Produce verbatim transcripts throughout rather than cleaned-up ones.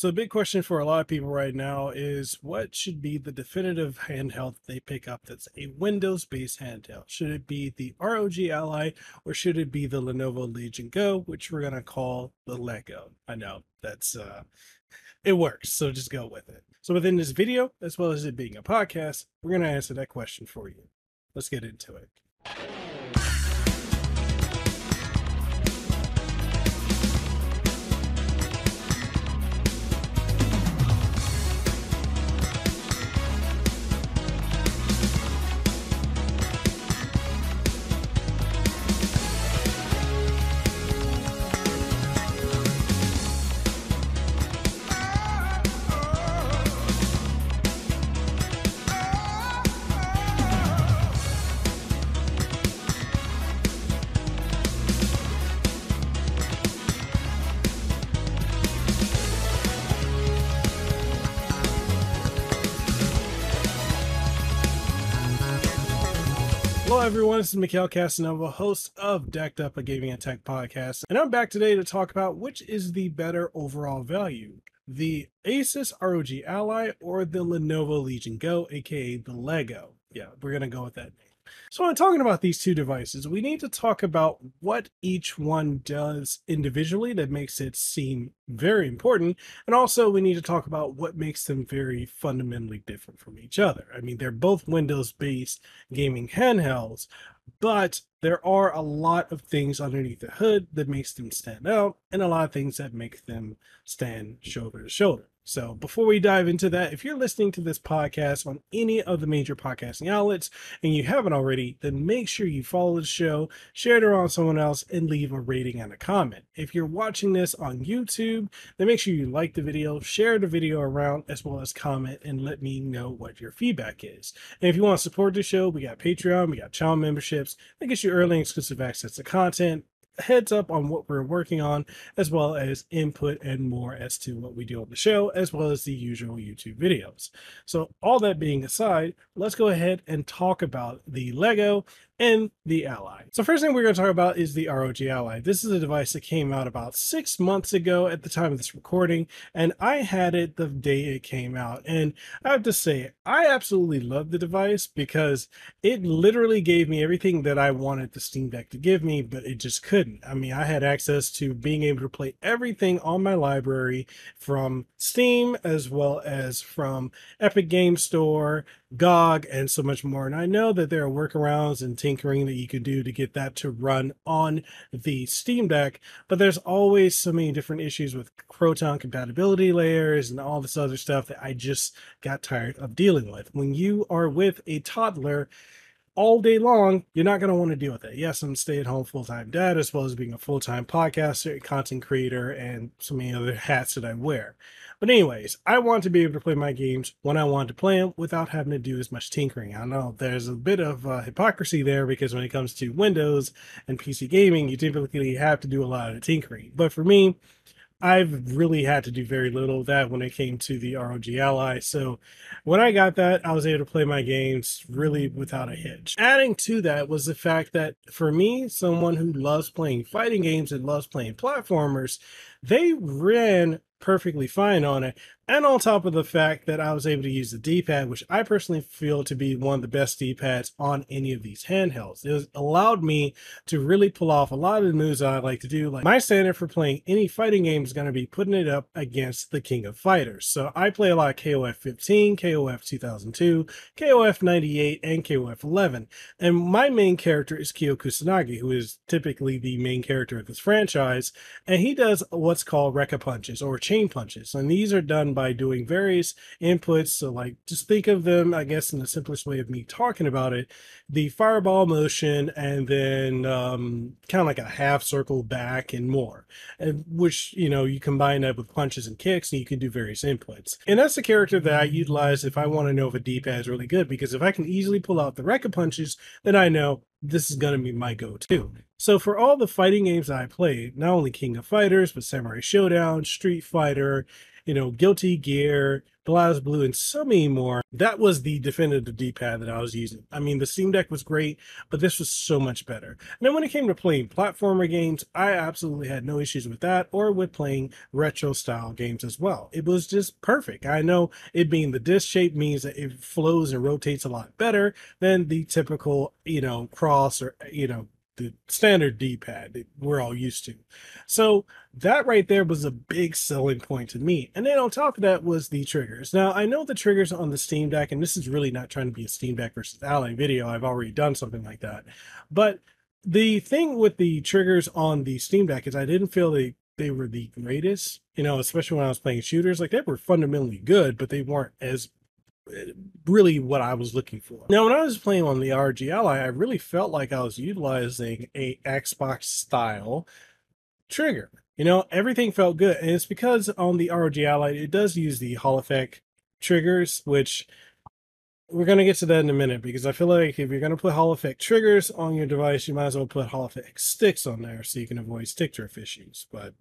So the big question for a lot of people right now is, what should be the definitive handheld they pick up that's a Windows-based handheld? Should it be the R O G Ally, or should it be the Lenovo Legion Go, which we're going to call the Lego? I know, that's, uh, it works, so just go with it. So within this video, as well as it being a podcast, we're going to answer that question for you. Let's get into it. Hello everyone, this is Mekel Kasanova, host of Decked Up, a gaming and tech podcast, and I'm back today to talk about which is the better overall value, the Asus R O G Ally or the Lenovo Legion Go, aka the Lego. Yeah, we're going to go with that name. So when I'm talking about these two devices, we need to talk about what each one does individually that makes it seem very important, and also we need to talk about what makes them very fundamentally different from each other. I mean, they're both Windows-based gaming handhelds, but there are a lot of things underneath the hood that makes them stand out, and a lot of things that make them stand shoulder to shoulder. So before we dive into that, if you're listening to this podcast on any of the major podcasting outlets and you haven't already, then make sure you follow the show, share it around someone else, and leave a rating and a comment. If you're watching this on YouTube, then make sure you like the video, share the video around, as well as comment and let me know what your feedback is. And if you want to support the show, we got Patreon, we got channel memberships that gets you early and exclusive access to content, heads up on what we're working on, as well as input and more as to what we do on the show, as well as the usual YouTube videos. So all that being aside, let's go ahead and talk about the Lego and the Ally. So first thing we're going to talk about is the R O G Ally. This is a device that came out about six months ago at the time of this recording, and I had it the day it came out. And I have to say, I absolutely love the device because it literally gave me everything that I wanted the Steam Deck to give me, but it just couldn't. I mean, I had access to being able to play everything on my library from Steam, as well as from Epic Game Store, G O G, and so much more. And I know that there are workarounds and tinkering that you could do to get that to run on the Steam Deck, but there's always so many different issues with Proton compatibility layers and all this other stuff that I just got tired of dealing with. When you are with a toddler all day long, you're not going to want to deal with it. Yes, I'm a stay-at-home full-time dad, as well as being a full-time podcaster and content creator and so many other hats that I wear. But anyways, I want to be able to play my games when I want to play them without having to do as much tinkering. I know there's a bit of uh, hypocrisy there, because when it comes to Windows and P C gaming, you typically have to do a lot of tinkering. But for me, I've really had to do very little of that when it came to the R O G Ally. So when I got that, I was able to play my games really without a hitch. Adding to that was the fact that for me, someone who loves playing fighting games and loves playing platformers, they ran perfectly fine on it. And on top of the fact that I was able to use the D-pad, which I personally feel to be one of the best D-pads on any of these handhelds. It allowed me to really pull off a lot of the moves that I like to do. Like, my standard for playing any fighting game is going to be putting it up against the King of Fighters. So I play a lot of K O F fifteen, K O F two thousand two, K O F ninety-eight, and K O F eleven. And my main character is Kyo Kusanagi, who is typically the main character of this franchise. And he does what's called Rekka punches or chain punches. And these are done by by doing various inputs. So like, just think of them, I guess, in the simplest way of me talking about it, the fireball motion, and then um, kind of like a half circle back and more, and which, you know, you combine that with punches and kicks, and you can do various inputs. And that's the character that I utilize if I want to know if a D-pad is really good, because if I can easily pull out the Rekka punches, then I know this is going to be my go-to. So for all the fighting games I played, not only King of Fighters, but Samurai Showdown, Street Fighter, you know, Guilty Gear, Last Blue, and so many more, that was the definitive D-pad that I was using. I mean, the Steam Deck was great, but this was so much better. And then when it came to playing platformer games, I absolutely had no issues with that, or with playing retro-style games as well. It was just perfect. I know it being the disc shape means that it flows and rotates a lot better than the typical, you know, cross or, you know, the standard D-pad that we're all used to. So that right there was a big selling point to me. And then on top of that was the triggers. Now, I know the triggers on the Steam Deck, and this is really not trying to be a Steam Deck versus Ally video. I've already done something like that. But the thing with the triggers on the Steam Deck is I didn't feel they, they were the greatest, you know, especially when I was playing shooters. Like, they were fundamentally good, but they weren't as really what I was looking for. Now, when I was playing on the R O G Ally, I really felt like I was utilizing a Xbox style trigger. You know, everything felt good. And it's because on the R O G Ally, it does use the Hall Effect triggers, which we're going to get to that in a minute, because I feel like if you're going to put Hall Effect triggers on your device, you might as well put Hall Effect sticks on there so you can avoid stick drift issues. But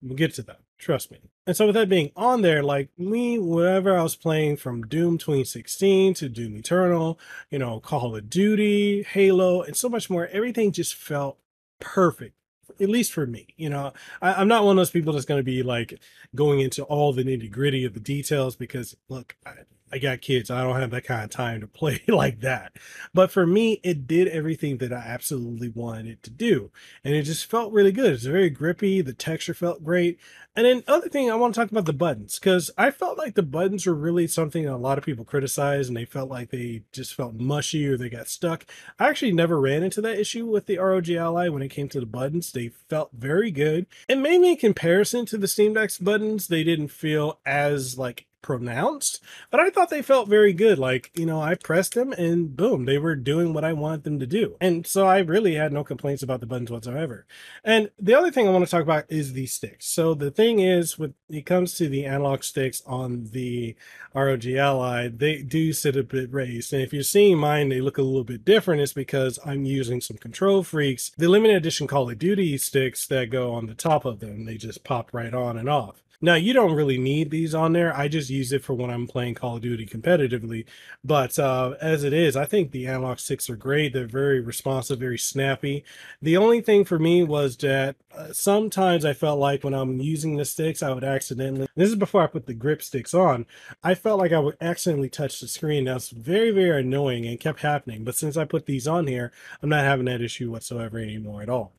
we'll get to that, trust me. And so with that being on there, like me, whatever I was playing from Doom twenty sixteen to Doom Eternal, you know, Call of Duty, Halo, and so much more, everything just felt perfect, at least for me. You know, I, I'm not one of those people that's going to be like going into all the nitty gritty of the details, because look, I, I got kids. I don't have that kind of time to play like that. But for me, it did everything that I absolutely wanted it to do. And it just felt really good. It's very grippy. The texture felt great. And then other thing, I want to talk about the buttons, because I felt like the buttons were really something that a lot of people criticized, and they felt like they just felt mushy or they got stuck. I actually never ran into that issue with the R O G Ally when it came to the buttons. They felt very good. And maybe in comparison to the Steam Deck's buttons, they didn't feel as like pronounced, but I thought they felt very good. Like, you know, I pressed them and boom, they were doing what I wanted them to do. And so I really had no complaints about the buttons whatsoever. And the other thing I want to talk about is the sticks. So the thing is, when it comes to the analog sticks on the R O G Ally, they do sit a bit raised. And if you're seeing mine, they look a little bit different. It's because I'm using some Control Freaks, the limited edition Call of Duty sticks that go on the top of them. They just pop right on and off. Now, you don't really need these on there. I just use it for when I'm playing Call of Duty competitively. But uh, as it is, I think the analog sticks are great. They're very responsive, very snappy. The only thing for me was that uh, sometimes I felt like when I'm using the sticks, I would accidentally, this is before I put the grip sticks on, I felt like I would accidentally touch the screen. That's very, very annoying and kept happening. But since I put these on here, I'm not having that issue whatsoever anymore at all.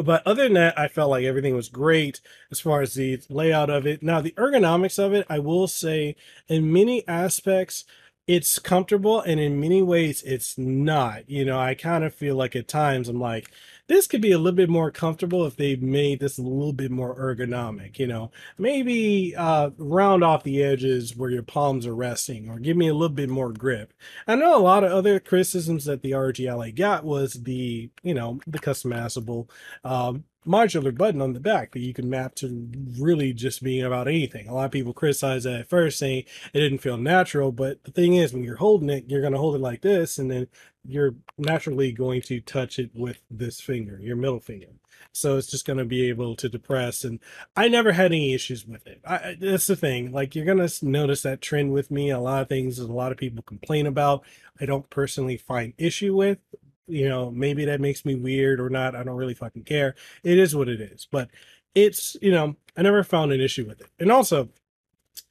But other than that, I felt like everything was great as far as the layout of it. Now, the ergonomics of it, I will say, in many aspects, it's comfortable, and in many ways, it's not. You know, I kind of feel like at times I'm like, this could be a little bit more comfortable if they made this a little bit more ergonomic, you know, maybe uh, round off the edges where your palms are resting, or give me a little bit more grip. I know a lot of other criticisms that the R O G Ally got was the, you know, the customizable um, modular button on the back that you can map to really just being about anything. A lot of people criticize that at first, saying it didn't feel natural, but the thing is, when you're holding it, you're going to hold it like this, and then you're naturally going to touch it with this finger, your middle finger. So it's just going to be able to depress. And I never had any issues with it. I, that's the thing. Like, you're going to notice that trend with me. A lot of things that a lot of people complain about, I don't personally find issue with. You know, maybe that makes me weird or not. I don't really fucking care. It is what it is. But it's, you know, I never found an issue with it. And also,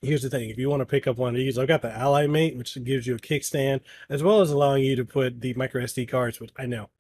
here's the thing. If you want to pick up one of these, I've got the Ally Mate, which gives you a kickstand, as well as allowing you to put the micro S D cards, which I know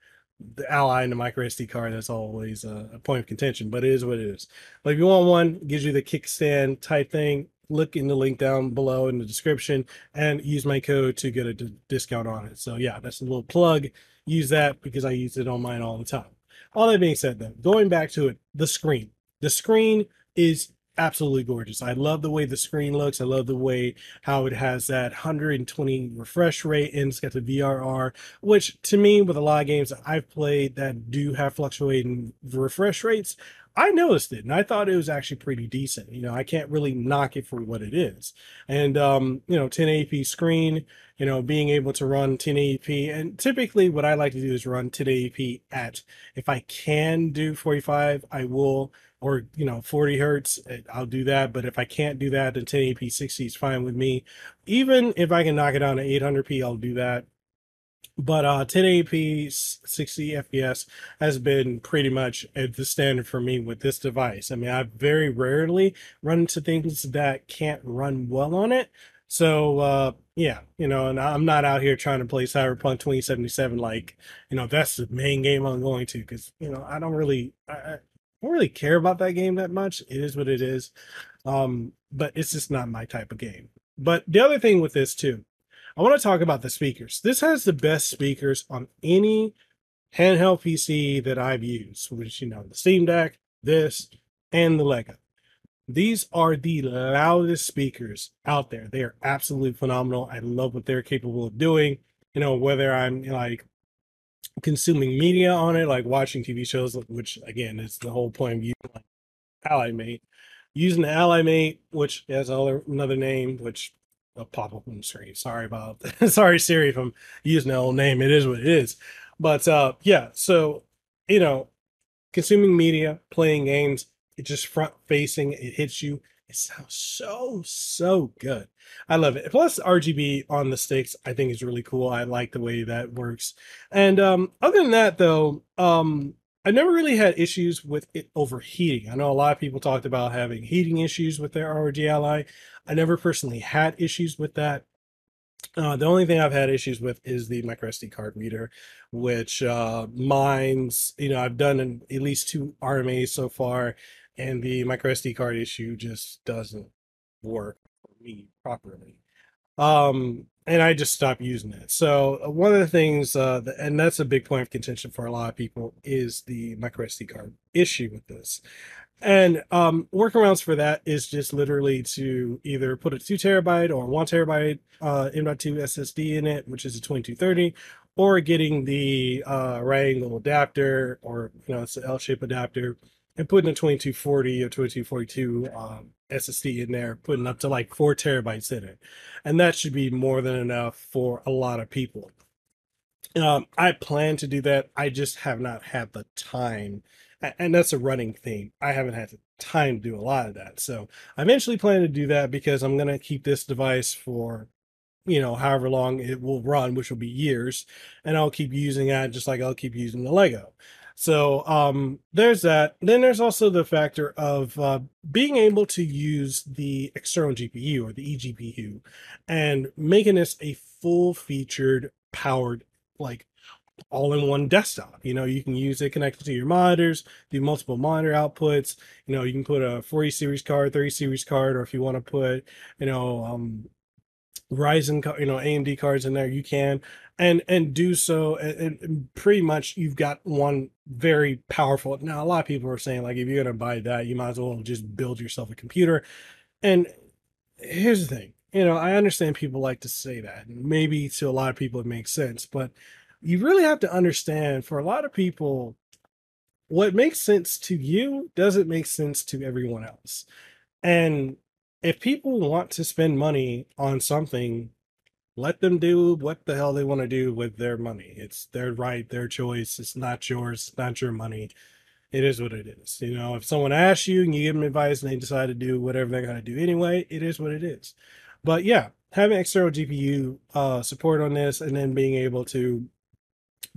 the Ally and the micro S D card, that's always a point of contention, but it is what it is. Like, if you want one, it gives you the kickstand type thing. Look in the link down below in the description and use my code to get a discount on it. So yeah, that's a little plug. Use that because I use it on mine all the time. All that being said, though, going back to it, the screen. The screen is absolutely gorgeous. I love the way the screen looks. I love the way how it has that one hundred twenty refresh rate, and it's got the V R R, which to me, with a lot of games that I've played that do have fluctuating refresh rates, I noticed it, and I thought it was actually pretty decent. You know, I can't really knock it for what it is. And, um, you know, ten eighty p screen, you know, being able to run ten eighty p. And typically what I like to do is run ten eighty p at, if I can do forty-five, I will, or, you know, forty hertz, I'll do that. But if I can't do that, then ten eighty p sixty is fine with me. Even if I can knock it down to eight hundred p, I'll do that. But uh, ten eighty p sixty F P S has been pretty much the standard for me with this device. I mean, I very rarely run into things that can't run well on it. So, uh, yeah, you know, and I'm not out here trying to play Cyberpunk twenty seventy-seven like, you know, that's the main game I'm going to, because, you know, I don't really, I, I don't really care about that game that much. It is what it is. Um, but it's just not my type of game. But the other thing with this, too, I want to talk about the speakers. This has the best speakers on any handheld P C that I've used, which, you know, the Steam Deck, this, and the Lego. These are the loudest speakers out there. They are absolutely phenomenal. I love what they're capable of doing. You know, whether I'm like consuming media on it, like watching T V shows, which again is the whole point of using like Ally Mate. Using the Ally Mate, which has another name, which a pop-up on the screen. Sorry about that. Sorry, Siri, if I'm using the old name. It is what it is. But uh, yeah, so, you know, consuming media, playing games, it's just front-facing. It hits you. It sounds so, so good. I love it. Plus, R G B on the sticks, I think, is really cool. I like the way that works. And um, other than that, though, um, I never really had issues with it overheating. I know a lot of people talked about having heating issues with their R O G Ally. I never personally had issues with that. Uh, the only thing I've had issues with is the microSD card reader, which uh, mine's, you know, I've done an, at least two R M As so far, and the microSD card issue just doesn't work for me properly. Um, and I just stopped using it. So one of the things, uh, the, and that's a big point of contention for a lot of people, is the microSD card issue with this. And um, workarounds for that is just literally to either put a two terabyte or one terabyte uh, M dot two S S D in it, which is a twenty-two thirty, or getting the uh, right angle adapter, or, you know, it's an L-shaped adapter, and putting a twenty-two forty or twenty-two forty-two um, S S D in there, putting up to like four terabytes in it. And that should be more than enough for a lot of people. Um, I plan to do that. I just have not had the time. And that's a running theme. I haven't had the time to do a lot of that. So I eventually plan to do that, because I'm going to keep this device for, you know, however long it will run, which will be years. And I'll keep using that just like I'll keep using the Lego. So um, there's that. Then there's also the factor of uh, being able to use the external G P U, or the eGPU, and making this a full-featured, powered, like, all-in-one desktop. You know, you can use it connected to your monitors, do multiple monitor outputs. You know, you can put a forty series card, thirty series card, or if you want to put, you know, um, Ryzen, you know, A M D cards in there, you can. And and do so, and, and pretty much you've got one very powerful. Now, a lot of people are saying, like, if you're going to buy that, you might as well just build yourself a computer. And here's the thing. You know, I understand people like to say that. And maybe to a lot of people it makes sense. But you really have to understand, for a lot of people, what makes sense to you doesn't make sense to everyone else. And if people want to spend money on something, let them do what the hell they want to do with their money. It's their right, their choice. It's not yours, it's not your money. It is what it is. You know, if someone asks you and you give them advice and they decide to do whatever they're going to do anyway, it is what it is. But yeah, having external G P U uh, support on this, and then being able to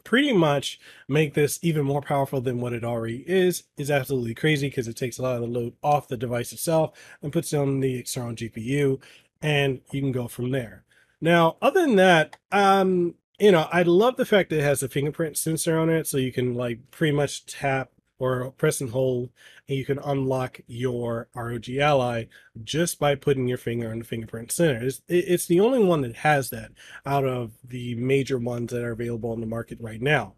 pretty much make this even more powerful than what it already is, is absolutely crazy, because it takes a lot of the load off the device itself and puts it on the external G P U, and you can go from there. Now, other than that, um, you know, I love the fact that it has a fingerprint sensor on it, so you can like pretty much tap or press and hold, and you can unlock your R O G Ally just by putting your finger on the fingerprint sensor. It's, it's the only one that has that out of the major ones that are available on the market right now.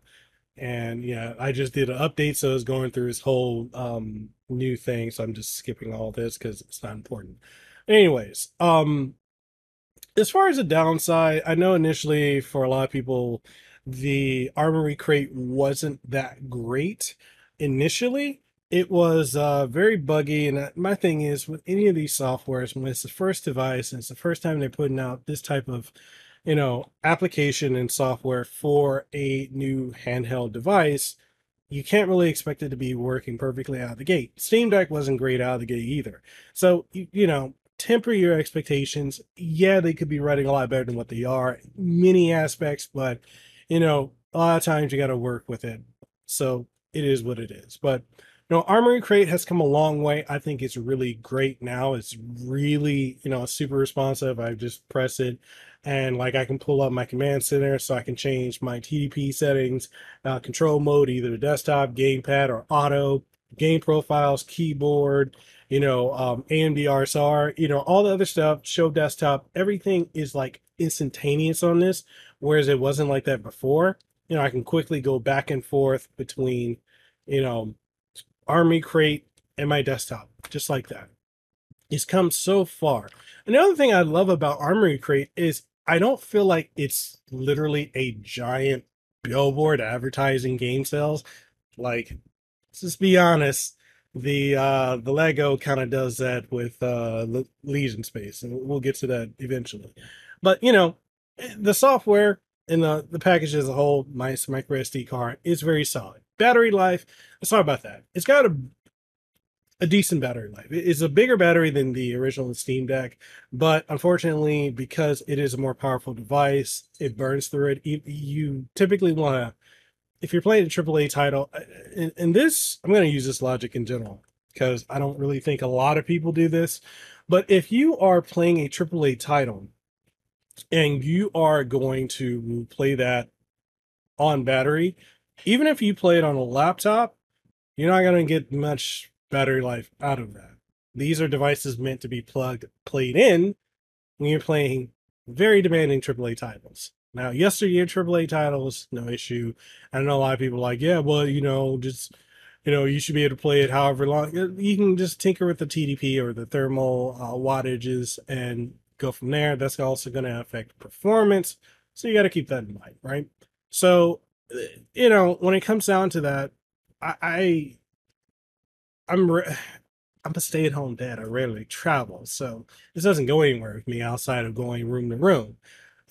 And yeah, I just did an update, so I was going through this whole um, new thing, so I'm just skipping all this because it's not important. Anyways, um. As far as the downside, I know initially for a lot of people, the Armory Crate wasn't that great initially. It was uh, very buggy, and I, my thing is, with any of these softwares, when it's the first device and it's the first time they're putting out this type of, you know, application and software for a new handheld device, you can't really expect it to be working perfectly out of the gate. Steam Deck wasn't great out of the gate either. So, you, you know, temper your expectations. Yeah, they could be running a lot better than what they are in many aspects, but, you know, a lot of times you got to work with it. So it is what it is. But, you know, Armory Crate has come a long way. I think it's really great now. It's really, you know, super responsive. I just press it, and like I can pull up my command center, so I can change my T D P settings, uh, control mode, either the desktop, gamepad, or auto, game profiles, keyboard, you know, um, A M D R S R, you know, all the other stuff, show desktop. Everything is like instantaneous on this, whereas it wasn't like that before. You know, I can quickly go back and forth between, you know, Armory Crate and my desktop, just like that. It's come so far. Another thing I love about Armory Crate is I don't feel like it's literally a giant billboard advertising game sales. Like, let's just be honest, the uh, the Lego kind of does that with uh, Le Legion Space, and we'll get to that eventually. But, you know, the software and the, the package as a whole, minus the micro S D card, is very solid. Battery life, let's talk about that. It's got a, a decent battery life. It's a bigger battery than the original Steam Deck, but unfortunately, because it is a more powerful device, it burns through it. You, you typically want to, if you're playing a triple A title, and, and this, I'm going to use this logic in general, because I don't really think a lot of people do this, but if you are playing a triple A title, and you are going to play that on battery, even if you play it on a laptop, you're not going to get much battery life out of that. These are devices meant to be plugged, played in when you're playing very demanding triple A titles. Now, yesteryear triple A titles, no issue. I know a lot of people are like, yeah, well, you know, just, you know, you should be able to play it however long. You can just tinker with the T D P or the thermal uh, wattages and go from there. That's also going to affect performance. So you got to keep that in mind, right? So, you know, when it comes down to that, I, I I'm I'm a stay-at-home dad. I rarely travel, so this doesn't go anywhere with me outside of going room to room.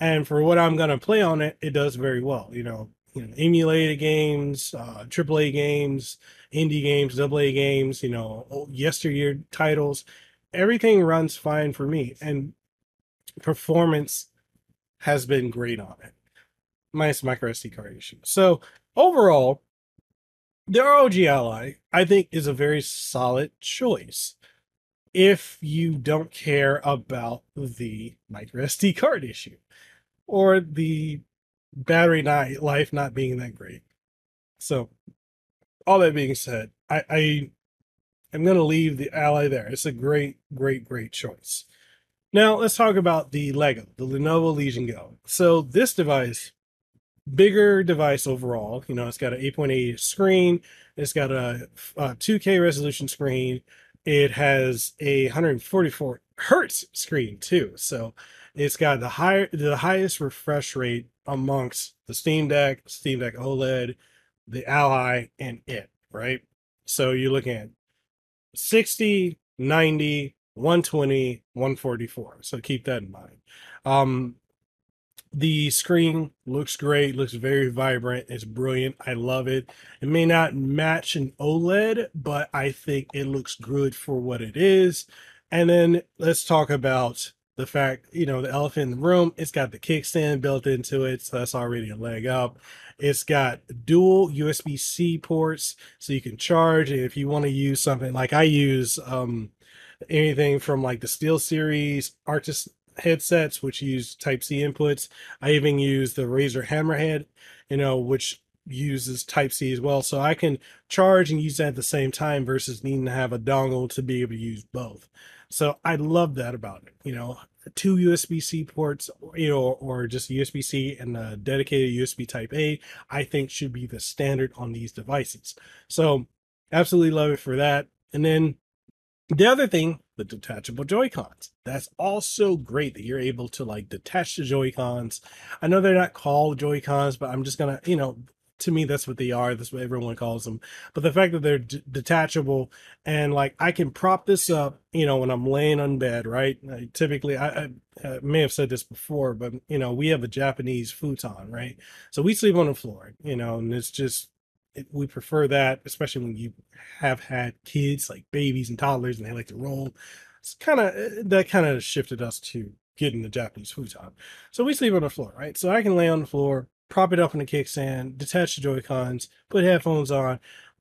And for what I'm gonna play on it, it does very well. You know, you know, emulated games, uh, triple A games, indie games, double A games. You know, yesteryear titles. Everything runs fine for me, and performance has been great on it. Minus micro S D card issue. So overall, the R O G Ally, I think, is a very solid choice if you don't care about the micro S D card issue or the battery night life not being that great. So all that being said, I, I am going to leave the Ally there. It's a great, great, great choice. Now let's talk about the Lego, the Lenovo Legion Go. So this device, bigger device overall, you know, it's got an eight point eight inch screen, it's got a, a two K resolution screen, it has a one forty-four hertz screen too, so it's got the higher the highest refresh rate amongst the Steam Deck, Steam Deck OLED, the Ally, and it, right? So you're looking at sixty, ninety, one twenty, one forty-four, so keep that in mind. um The screen looks great, looks very vibrant, it's brilliant, I love it. It may not match an OLED, but I think it looks good for what it is. And then let's talk about the fact, you know, the elephant in the room, it's got the kickstand built into it, so that's already a leg up. It's got dual U S B C ports, so you can charge, and if you want to use something, like I use um, anything from like the SteelSeries, Artist headsets, which use Type C inputs. I even use the Razer Hammerhead, you know, which uses Type C as well, so I can charge and use that at the same time versus needing to have a dongle to be able to use both. So I love that about it. You know, two U S B C ports, you know, or just U S B C and a dedicated U S B Type A, I think should be the standard on these devices. So absolutely love it for that. And then the other thing, the detachable Joy-Cons. That's also great that you're able to like detach the Joy-Cons. I know they're not called Joy-Cons, but I'm just gonna, you know, to me, that's what they are. That's what everyone calls them. But the fact that they're d detachable and like I can prop this up, you know, when I'm laying on bed, right? I typically, I, I, I may have said this before, but you know, we have a Japanese futon, right? So we sleep on the floor, you know, and it's just it, we prefer that, especially when you have had kids like babies and toddlers, and they like to roll. It's kind of that kind of shifted us to getting the Japanese futon. So we sleep on the floor, right? So I can lay on the floor, prop it up in the kickstand, detach the Joy-Cons, put headphones on,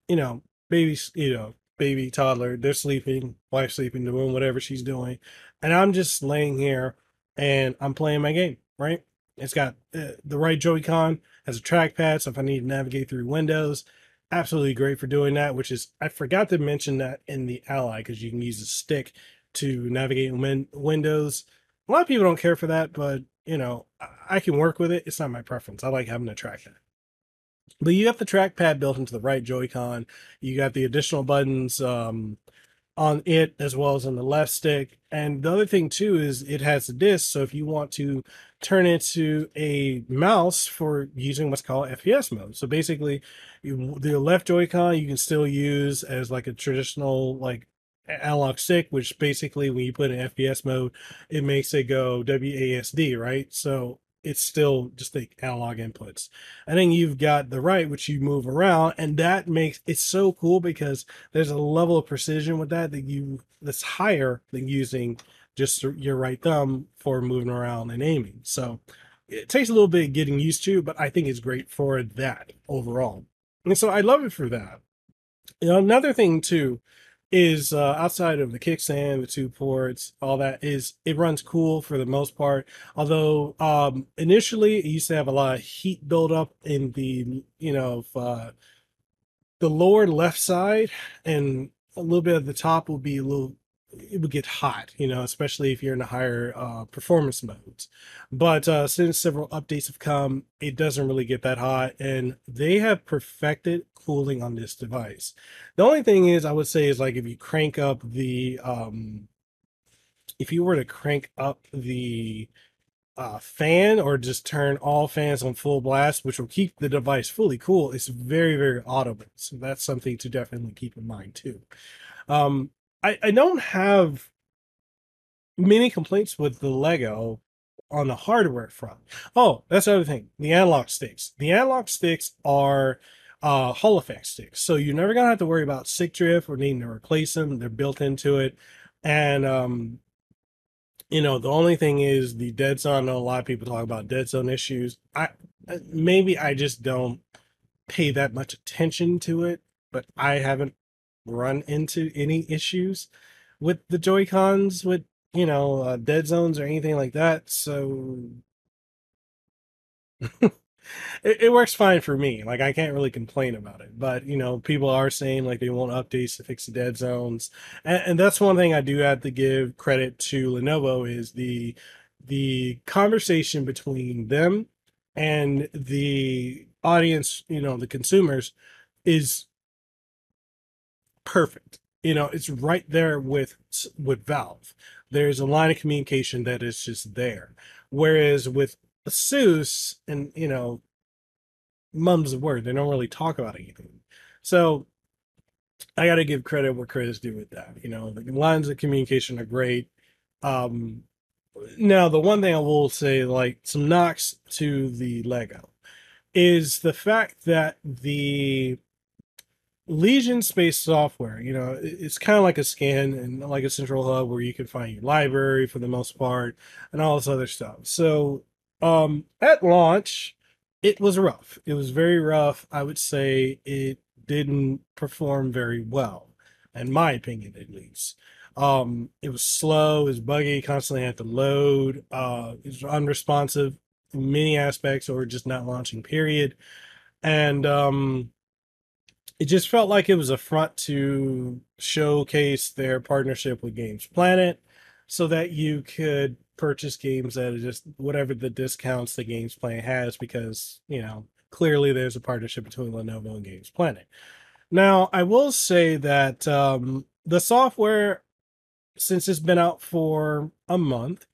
you know, baby's, you know, baby, toddler, they're sleeping, wife's sleeping, doing whatever she's doing. And I'm just laying here and I'm playing my game, right? It's got uh, the right Joy-Con, has a trackpad, so if I need to navigate through windows, absolutely great for doing that, which is, I forgot to mention that in the Ally, because you can use a stick to navigate win windows. A lot of people don't care for that, but you know, I can work with it. It's not my preference. I like having a trackpad. But you have the trackpad built into the right Joy-Con. You got the additional buttons um, on it as well as on the left stick. And the other thing, too, is it has a disc. So if you want to turn it to a mouse for using what's called F P S mode. So basically, you, the left Joy-Con you can still use as like a traditional, like, analog stick, which basically when you put in F P S mode, it makes it go W A S D, right? So it's still just the analog inputs. And then you've got the right, which you move around, and that makes it so cool because there's a level of precision with that that you that's higher than using just your right thumb for moving around and aiming. So it takes a little bit of getting used to, but I think it's great for that overall. And so I love it for that. You know, another thing too is uh, outside of the kickstand, the two ports, all that, is it runs cool for the most part. Although um, initially it used to have a lot of heat buildup in the, you know, uh, the lower left side, and a little bit of the top will be a little, it would get hot, you know, especially if you're in the higher uh, performance modes. But uh, since several updates have come, it doesn't really get that hot, and they have perfected cooling on this device. The only thing is, I would say, is like if you crank up the, um, if you were to crank up the uh, fan or just turn all fans on full blast, which will keep the device fully cool, it's very, very audible. So that's something to definitely keep in mind too. Um, I, I don't have many complaints with the Lego on the hardware front. Oh, that's the other thing. The analog sticks. The analog sticks are uh, Hall effect sticks. So you're never going to have to worry about stick drift or needing to replace them. They're built into it. And, um, you know, the only thing is the dead zone. I know a lot of people talk about dead zone issues. I Maybe I just don't pay that much attention to it, but I haven't run into any issues with the Joy-Cons with, you know, uh, dead zones or anything like that. So it, it works fine for me. Like, I can't really complain about it, but you know, people are saying like they want updates to fix the dead zones. And, and that's one thing I do have to give credit to Lenovo is the, the conversation between them and the audience, you know, the consumers is perfect. You know, it's right there with with Valve. There's a line of communication that is just there, whereas with Asus, and you know, mum's the word, they don't really talk about anything. So I got to give credit where credit's due with that. You know, the lines of communication are great. Um now, the one thing I will say, like, some knocks to the Lego is the fact that the Legion Space software, you know, it's kind of like a scan and like a central hub where you can find your library for the most part and all this other stuff. So um, at launch, it was rough. It was very rough. I would say it didn't perform very well, in my opinion, at least. Um, it was slow. It was buggy. Constantly had to load. Uh, it was unresponsive in many aspects, or just not launching, period. And um it just felt like it was a front to showcase their partnership with Games Planet so that you could purchase games at just whatever the discounts the Games Planet has, because, you know, clearly there's a partnership between Lenovo and Games Planet. Now, I will say that um, the software, since it's been out for a month,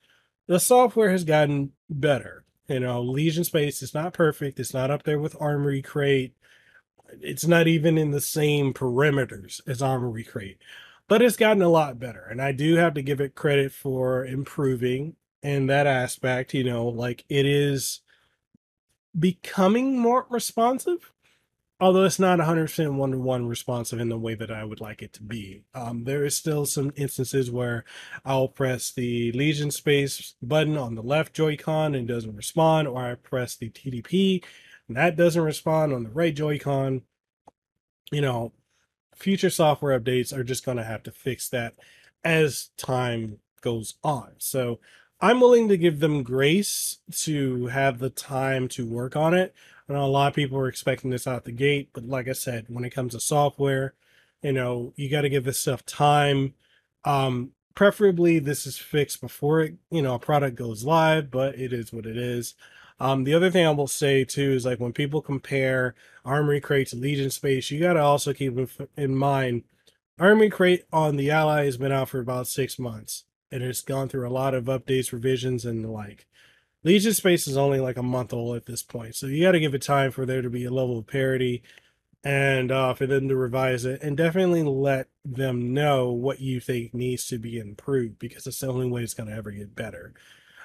the software has gotten better. You know, Legion Space is not perfect. It's not up there with Armory Crate. It's not even in the same parameters as Armory Crate. But it's gotten a lot better, and I do have to give it credit for improving in that aspect. You know, like, it is becoming more responsive, although it's not one hundred percent one-to-one responsive in the way that I would like it to be. Um, there is still some instances where I'll press the Legion Space button on the left Joy-Con and doesn't respond, or I press the T D P and that doesn't respond on the right Joy-Con. You know, future software updates are just going to have to fix that as time goes on. So I'm willing to give them grace to have the time to work on it. I know a lot of people are expecting this out the gate, but like I said, when it comes to software, you know, you got to give this stuff time. Um, preferably this is fixed before it, you know, a product goes live, but it is what it is. Um, the other thing I will say too is, like, when people compare Armory Crate to Legion Space, you got to also keep in mind Armory Crate on the Ally has been out for about six months and it's gone through a lot of updates, revisions, and the like. Legion Space is only like a month old at this point, so you got to give it time for there to be a level of parity and uh, for them to revise it, and definitely let them know what you think needs to be improved, because it's the only way it's going to ever get better.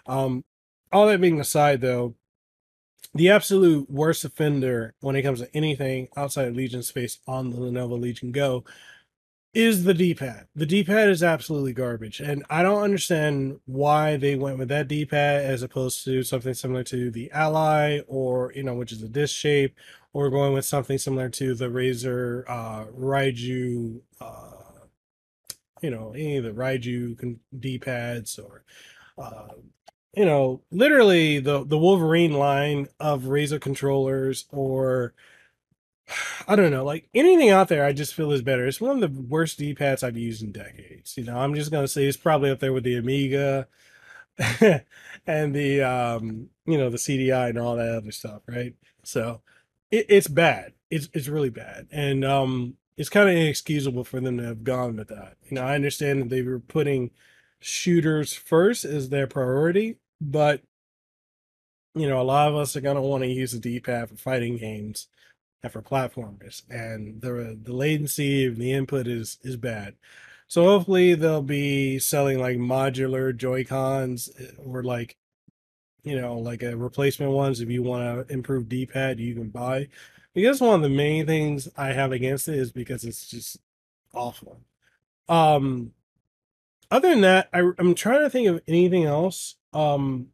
Um, all that being aside, though, the absolute worst offender when it comes to anything outside of Legion Space on the Lenovo Legion Go is the D-pad. The D-pad is absolutely garbage, and I don't understand why they went with that D-pad as opposed to something similar to the Ally, or, you know, which is a disc shape, or going with something similar to the Razer uh, Raiju, uh, you know, any of the Raiju D-pads, or, uh, you know, literally the, the Wolverine line of Razer controllers, or... I don't know, like, anything out there I just feel is better. It's one of the worst D-pads I've used in decades. You know, I'm just going to say it's probably up there with the Amiga and the, um, you know, the C D I and all that other stuff, right? So it, it's bad. It's it's really bad. And um, it's kind of inexcusable for them to have gone with that. You know, I understand that they were putting shooters first as their priority, but, you know, a lot of us are going to want to use the D-pad for fighting games and for platformers, and the the latency of the input is is bad. So hopefully they'll be selling like modular Joy-Cons, or like, you know, like a replacement ones. If you want to improve D-pad, you can buy. Because one of the main things I have against it is because it's just awful. Um, other than that, I, I'm trying to think of anything else, um,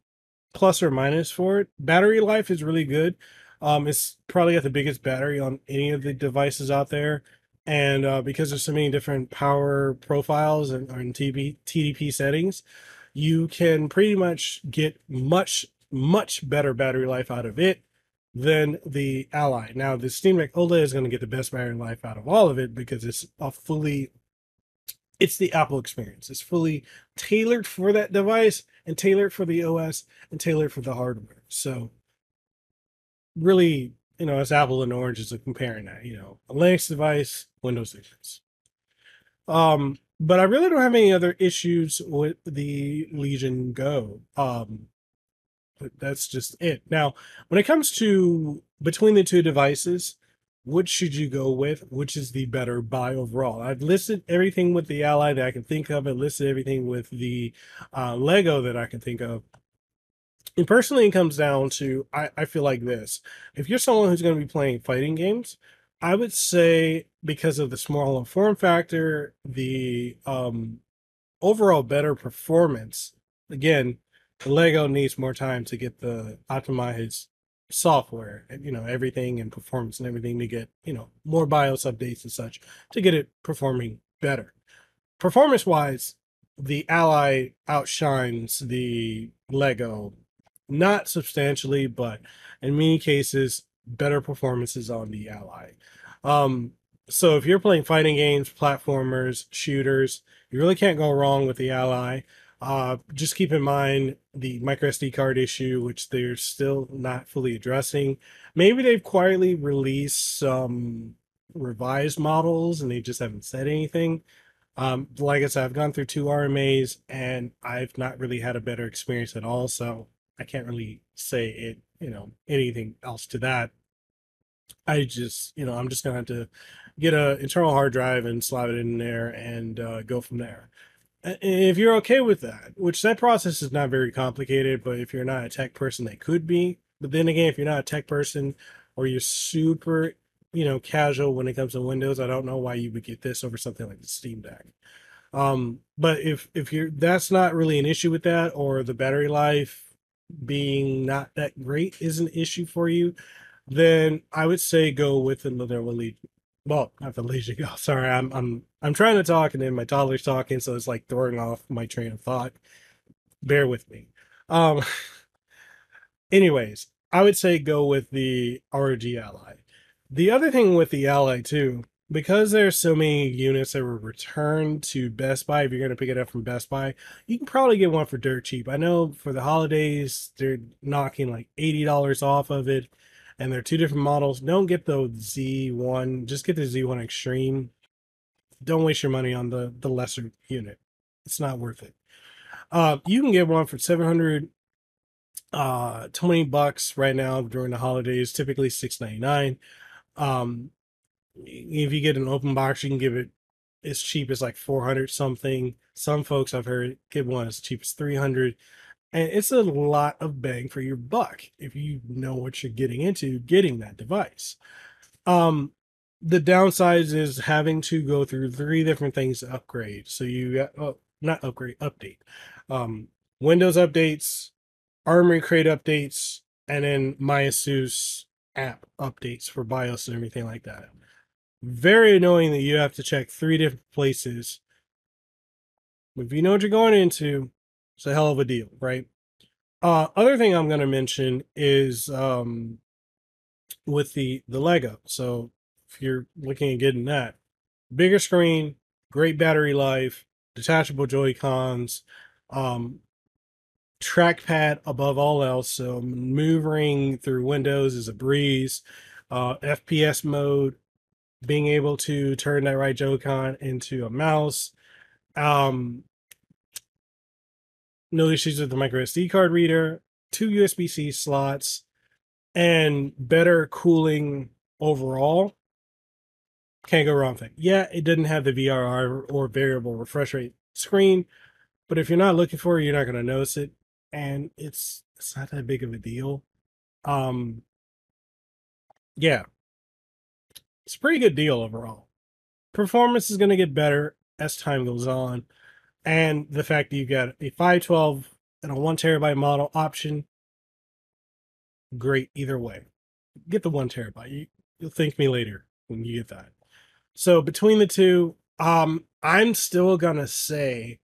plus or minus for it. Battery life is really good. Um, it's probably got the biggest battery on any of the devices out there. And uh, because there's so many different power profiles and, and T D P settings, you can pretty much get much, much better battery life out of it than the Ally. Now, the Steam Deck OLED is going to get the best battery life out of all of it, because it's a fully, it's the Apple experience. It's fully tailored for that device, and tailored for the O S, and tailored for the hardware. So... really, you know, it's apple and oranges of comparing that, you know, a Linux device, Windows device. Um, but I really don't have any other issues with the Legion Go. Um, but that's just it. Now, when it comes to between the two devices, which should you go with? Which is the better buy overall? I've listed everything with the Ally that I can think of, and listed everything with the uh, Lego that I can think of. And personally, it comes down to, I, I feel like this. If you're someone who's going to be playing fighting games, I would say, because of the smaller form factor, the um, overall better performance, again, the Lego needs more time to get the optimized software, and, you know, everything and performance and everything to get, you know, more BIOS updates and such to get it performing better. Performance-wise, the Ally outshines the Lego. Not substantially, but in many cases, better performances on the Ally. Um, so if you're playing fighting games, platformers, shooters, you really can't go wrong with the Ally. Uh, just keep in mind the micro S D card issue, which they're still not fully addressing. Maybe they've quietly released some revised models and they just haven't said anything. Um, like I said, I've gone through two R M As and I've not really had a better experience at all. So I can't really say it, you know, anything else to that. I just, you know, I'm just gonna have to get an internal hard drive and slap it in there and uh, go from there. If you're okay with that, which that process is not very complicated, but if you're not a tech person, they could be. But then again, if you're not a tech person or you're super, you know, casual when it comes to Windows, I don't know why you would get this over something like the Steam Deck. Um, but if, if you're, that's not really an issue with that, or the battery life being not that great is an issue for you, then I would say go with the Lenovo Legion. Well, not the Legion Go. Sorry, I'm I'm I'm trying to talk and then my toddler's talking, so it's like throwing off my train of thought. Bear with me. Um. Anyways, I would say go with the R O G Ally. The other thing with the Ally too, because there's so many units that were returned to Best Buy, if you're going to pick it up from Best Buy, you can probably get one for dirt cheap. I know for the holidays, they're knocking like eighty dollars off of it, and there are two different models. Don't get the Z one. Just get the Z one Extreme. Don't waste your money on the, the lesser unit. It's not worth it. Uh, you can get one for seven hundred dollars. Uh, twenty bucks right now during the holidays, typically six ninety-nine. Um, if you get an open box, you can give it as cheap as like four hundred something. Some folks I've heard give one as cheap as three hundred, and it's a lot of bang for your buck if you know what you're getting into getting that device. Um, the downsides is having to go through three different things to upgrade. So you got oh, not upgrade, update, um, Windows updates, Armory Crate updates, and then my Asus app updates for BIOS and everything like that. Very annoying that you have to check three different places. If you know what you're going into, it's a hell of a deal, right? Uh, other thing I'm going to mention is um, with the, the Lego. So if you're looking at getting that, bigger screen, great battery life, detachable Joy-Cons, um, trackpad above all else, so maneuvering through Windows is a breeze. Uh, F P S mode, being able to turn that right Joy-Con into a mouse. Um, no issues with the micro S D card reader, two U S B C slots, and better cooling overall. Can't go wrong thing. Yeah, it doesn't have the V R R or variable refresh rate screen, but if you're not looking for it, you're not going to notice it. And it's it's not that big of a deal. Um, yeah, it's a pretty good deal overall. Performance is going to get better as time goes on, and the fact that you got a five twelve and a one terabyte model option, great either way. Get the one terabyte. You, you'll thank me later when you get that. So between the two, um, I'm still gonna say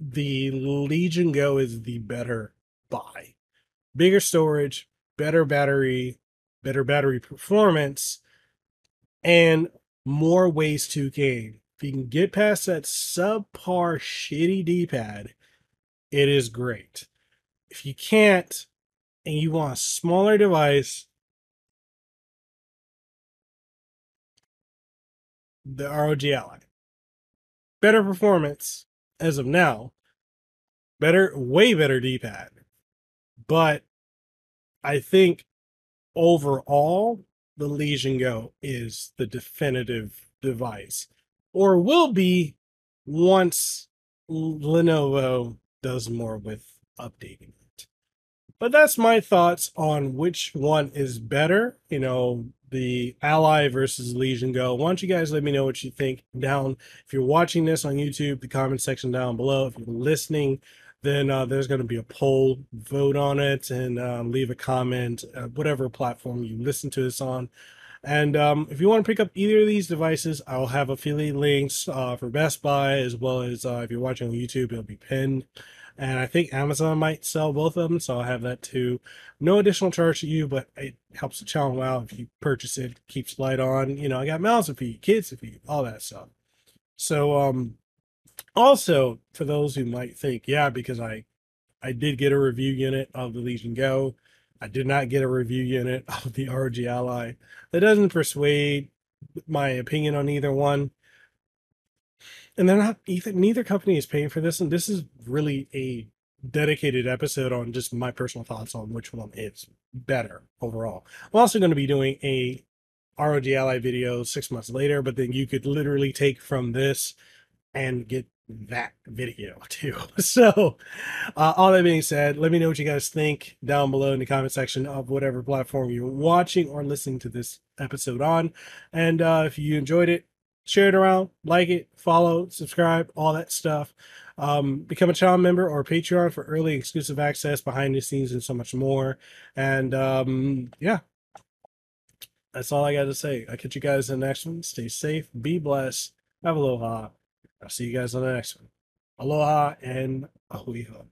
the Legion Go is the better buy. Bigger storage, better battery, better battery performance, and more ways to game. If you can get past that subpar shitty D-pad, it is great. If you can't, and you want a smaller device, the R O G Ally. Better performance, as of now, better, way better D-pad, but I think overall the Legion Go is the definitive device, or will be once Lenovo does more with updating it. But that's my thoughts on which one is better, you know, the Ally versus Legion Go. Why don't you guys let me know what you think down. If you're watching this on YouTube, the comment section down below. If you're listening, then uh, there's going to be a poll. Vote on it and uh, leave a comment, uh, whatever platform you listen to this on. And um, if you want to pick up either of these devices, I'll have affiliate links uh, for Best Buy, as well as uh, if you're watching on YouTube, it'll be pinned. And I think Amazon might sell both of them, so I'll have that too. No additional charge to you, but it helps the channel out if you purchase it. Keeps light on. You know, I got mouths for you, kids for you, all that stuff. So, um, also, for those who might think, yeah, because I, I did get a review unit of the Legion Go. I did not get a review unit of the R O G Ally. That doesn't persuade my opinion on either one. And they're not, either, neither company is paying for this, and this is really a dedicated episode on just my personal thoughts on which one is better overall. I'm also going to be doing a R O G Ally video six months later, but then you could literally take from this and get that video too. So uh, all that being said, let me know what you guys think down below in the comment section of whatever platform you're watching or listening to this episode on. And uh, if you enjoyed it, share it around, like it, follow, subscribe, all that stuff. Um, become a channel member or Patreon for early exclusive access, behind the scenes, and so much more. And um, yeah, that's all I got to say. I'll catch you guys in the next one. Stay safe, be blessed, have aloha. I'll see you guys on the next one. Aloha and ahuiho.